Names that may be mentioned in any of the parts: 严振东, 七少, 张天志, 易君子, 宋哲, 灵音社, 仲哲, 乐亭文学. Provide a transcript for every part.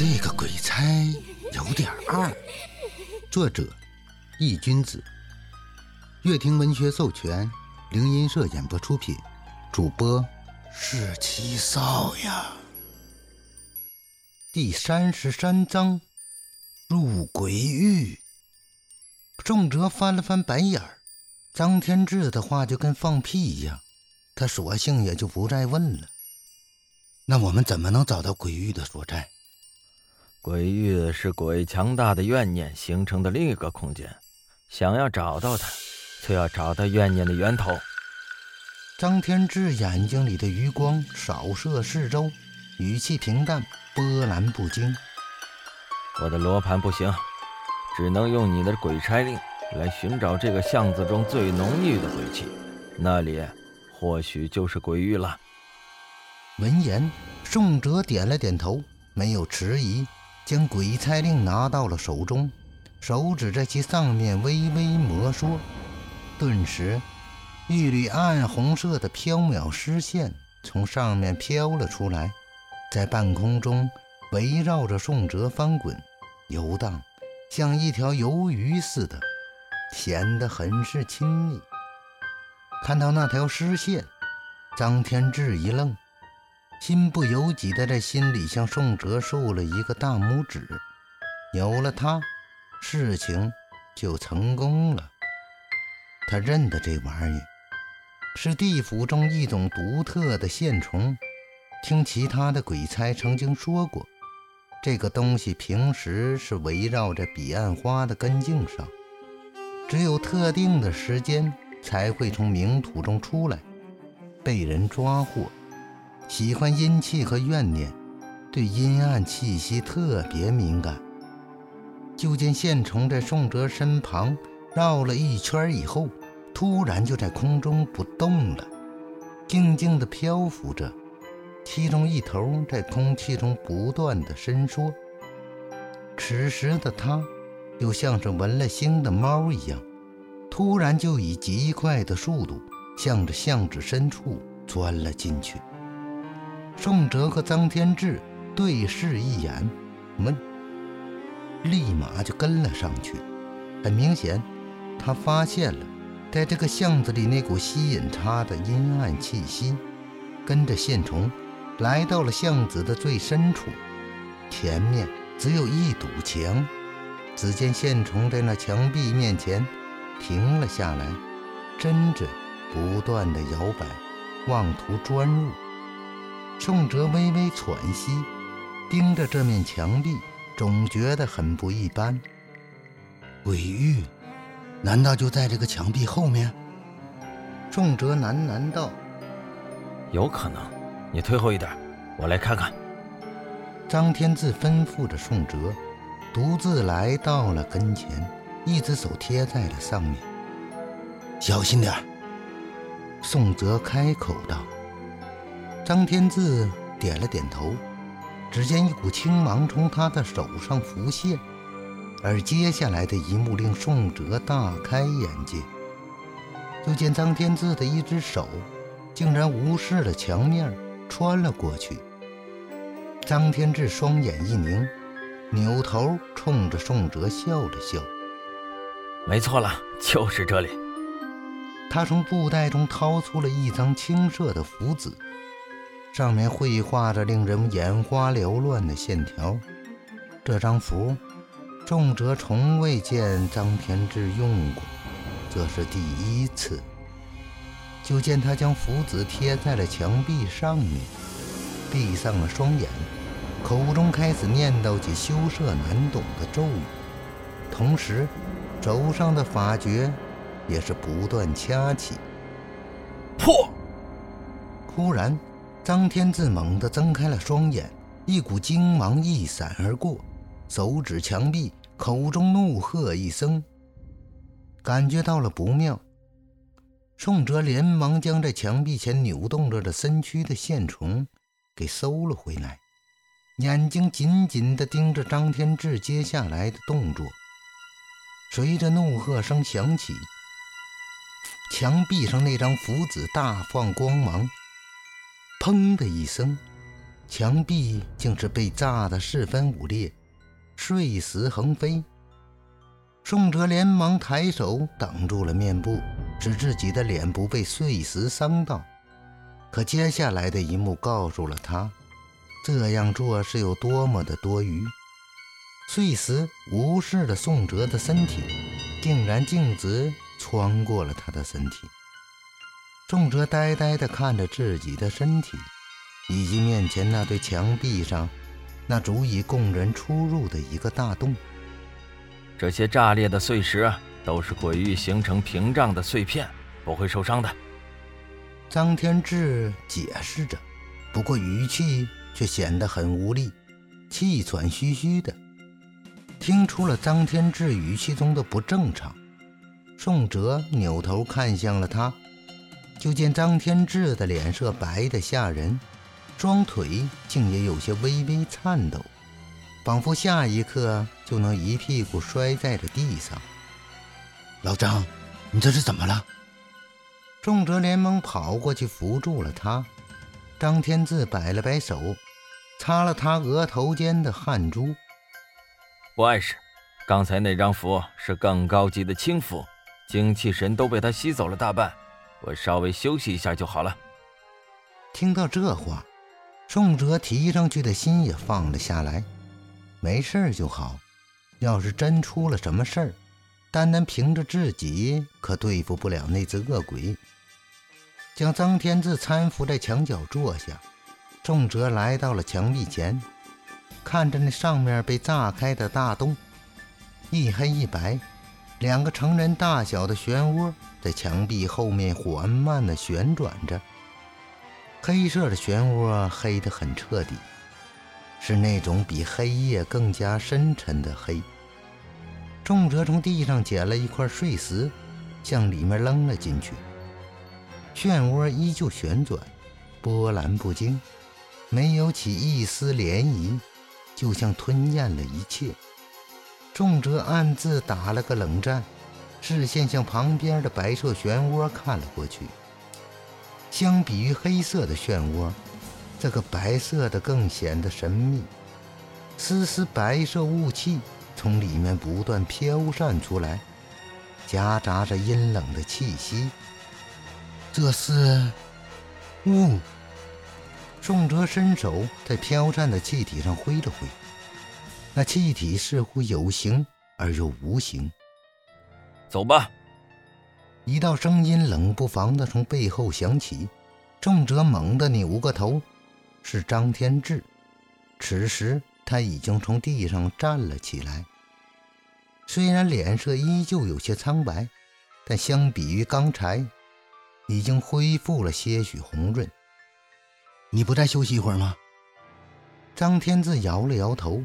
这个鬼差有点二。作者易君子，乐亭文学授权，灵音社演播出品，主播是七少呀。第33章入鬼狱。仲哲翻了翻白眼儿，张天志的话就跟放屁一样，他索性也就不再问了。那我们怎么能找到鬼域的所在？鬼域是鬼强大的怨念形成的另一个空间，想要找到它，就要找到怨念的源头。张天志眼睛里的余光扫射四周，语气平淡，波澜不惊。我的罗盘不行，只能用你的鬼差令来寻找这个巷子中最浓郁的鬼气，那里或许就是鬼域了。闻言，宋哲点了点头，没有迟疑，将鬼差令拿到了手中，手指在其上面微微摩挲，顿时一缕暗红色的飘渺丝线从上面飘了出来，在半空中围绕着宋哲翻滚游荡，像一条鱿鱼似的，显得很是亲密。看到那条丝线，张天志一愣，心不由己的在心里向宋哲竖了一个大拇指，有了他，事情就成功了。他认得这玩意是地府中一种独特的线虫，听其他的鬼差曾经说过，这个东西平时是围绕着彼岸花的根茎上，只有特定的时间才会从冥土中出来，被人抓获。喜欢阴气和怨念，对阴暗气息特别敏感。就见线虫在宋哲身旁绕了一圈以后，突然就在空中不动了，静静地漂浮着，其中一头在空气中不断地伸缩。此时的它就像是闻了腥的猫一样，突然就以极快的速度向着巷子深处钻了进去。宋哲和张天志对视一眼，闷，立马就跟了上去。很明显，他发现了在这个巷子里那股吸引他的阴暗气息，跟着线虫来到了巷子的最深处。前面只有一堵墙，只见线虫在那墙壁面前停了下来，身子不断的摇摆，妄图钻入。宋哲微微喘息，盯着这面墙壁，总觉得很不一般。鬼域难道就在这个墙壁后面？宋哲喃喃道。有可能，你退后一点，我来看看。张天志吩咐着宋哲，独自来到了跟前，一只手贴在了上面。小心点。宋哲开口道。张天志点了点头，只见一股青芒从他的手上浮现，而接下来的一幕令宋哲大开眼界。就见张天志的一只手竟然无视了墙面，穿了过去。张天志双眼一凝，扭头冲着宋哲笑了笑。没错了，就是这里。他从布袋中掏出了一张青色的符纸，上面绘画着令人眼花缭乱的线条。这张符宋哲从未见张天志用过，这是第一次。就见他将符纸贴在了墙壁上面，闭上了双眼，口中开始念叨起羞涩难懂的咒语，同时手上的法诀也是不断掐起。破！忽然张天志猛地睁开了双眼，一股金芒一闪而过，手指墙壁，口中怒喝一声，感觉到了不妙。宋哲连忙将在墙壁前扭动着的身躯的线虫给收了回来，眼睛紧紧地盯着张天志接下来的动作。随着怒喝声响起，墙壁上那张符纸大放光芒，砰的一声，墙壁竟是被炸得四分五裂，碎石横飞。宋哲连忙抬手挡住了面部，使自己的脸不被碎石伤到。可接下来的一幕告诉了他，这样做是有多么的多余。碎石无视了宋哲的身体，竟然径直穿过了他的身体。宋哲呆呆地看着自己的身体，以及面前那对墙壁上那足以供人出入的一个大洞。这些炸裂的碎石都是鬼域形成屏障的碎片，不会受伤的。张天志解释着，不过语气却显得很无力，气喘吁吁的。听出了张天志语气中的不正常，宋哲扭头看向了他，就见张天志的脸色白得吓人，双腿竟也有些微微颤抖，仿佛下一刻就能一屁股摔在了地上。老张，你这是怎么了？宋哲连忙跑过去扶住了他，张天志摆了摆手，擦了他额头间的汗珠。不碍事，刚才那张符是更高级的轻符，精气神都被他吸走了大半，我稍微休息一下就好了。听到这话，宋哲提上去的心也放了下来，没事就好，要是真出了什么事儿，单单凭着自己可对付不了那只恶鬼。将张天志搀扶在墙角坐下，宋哲来到了墙壁前，看着那上面被炸开的大洞，一黑一白两个成人大小的漩涡在墙壁后面缓慢地旋转着。黑色的漩涡黑得很彻底，是那种比黑夜更加深沉的黑。宋哲从地上捡了一块碎石，向里面扔了进去。漩涡依旧旋转，波澜不惊，没有起一丝涟漪，就像吞咽了一切。宋哲暗自打了个冷战，视线向旁边的白色漩涡看了过去。相比于黑色的漩涡，这个白色的更显得神秘，丝丝白色雾气从里面不断飘散出来，夹杂着阴冷的气息。这是雾。宋哲伸手在飘散的气体上挥了挥，那气体似乎有形而又无形。走吧。一道声音冷不防地从背后响起，宋哲猛地扭个头，是张天志。此时他已经从地上站了起来，虽然脸色依旧有些苍白，但相比于刚才已经恢复了些许红润。你不再休息一会儿吗？张天志摇了摇头。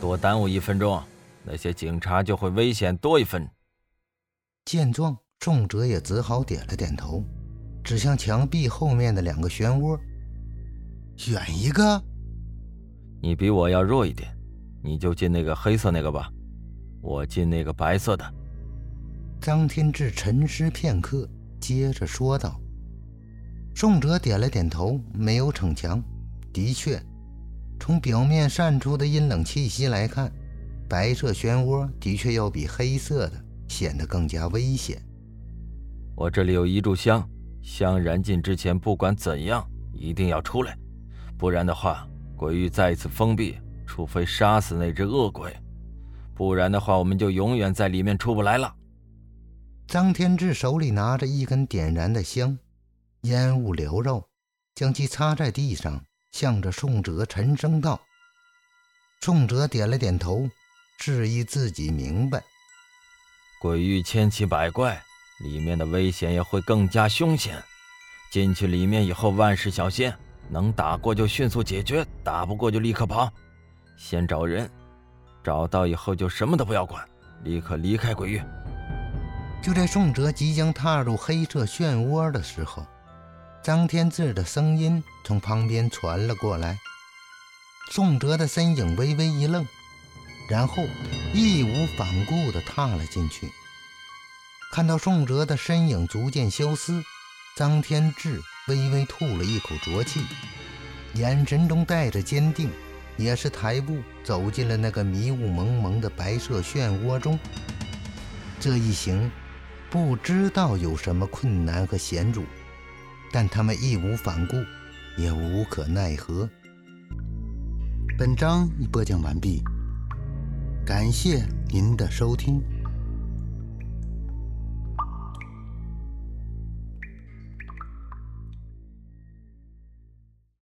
多耽误1分钟，那些警察就会危险多1分。见状，宋哲也只好点了点头，指向墙壁后面的两个漩涡。选一个。你比我要弱一点，你就进那个黑色那个吧，我进那个白色的。张天志沉思片刻，接着说道。宋哲点了点头，没有逞强。的确，从表面散出的阴冷气息来看，白色漩涡的确要比黑色的显得更加危险。我这里有一炷香，香燃尽之前不管怎样一定要出来，不然的话鬼域再次封闭，除非杀死那只恶鬼，不然的话我们就永远在里面出不来了。张天志手里拿着一根点燃的香，烟雾缭绕，将其插在地上，向着宋哲沉声道。宋哲点了点头，示意自己明白。鬼域千奇百怪，里面的危险也会更加凶险，进去里面以后万事小心，能打过就迅速解决，打不过就立刻跑，先找人，找到以后就什么都不要管，立刻离开鬼域。就在宋哲即将踏入黑色漩涡的时候，张天志的声音从旁边传了过来。宋哲的身影微微一愣，然后义无反顾地踏了进去。看到宋哲的身影逐渐消失，张天志微微吐了一口浊气，严振东带着坚定，也是抬步走进了那个迷雾蒙蒙的白色漩涡中。这一行不知道有什么困难和险阻，但他们义无反顾，也无可奈何。本章已播讲完毕，感谢您的收听。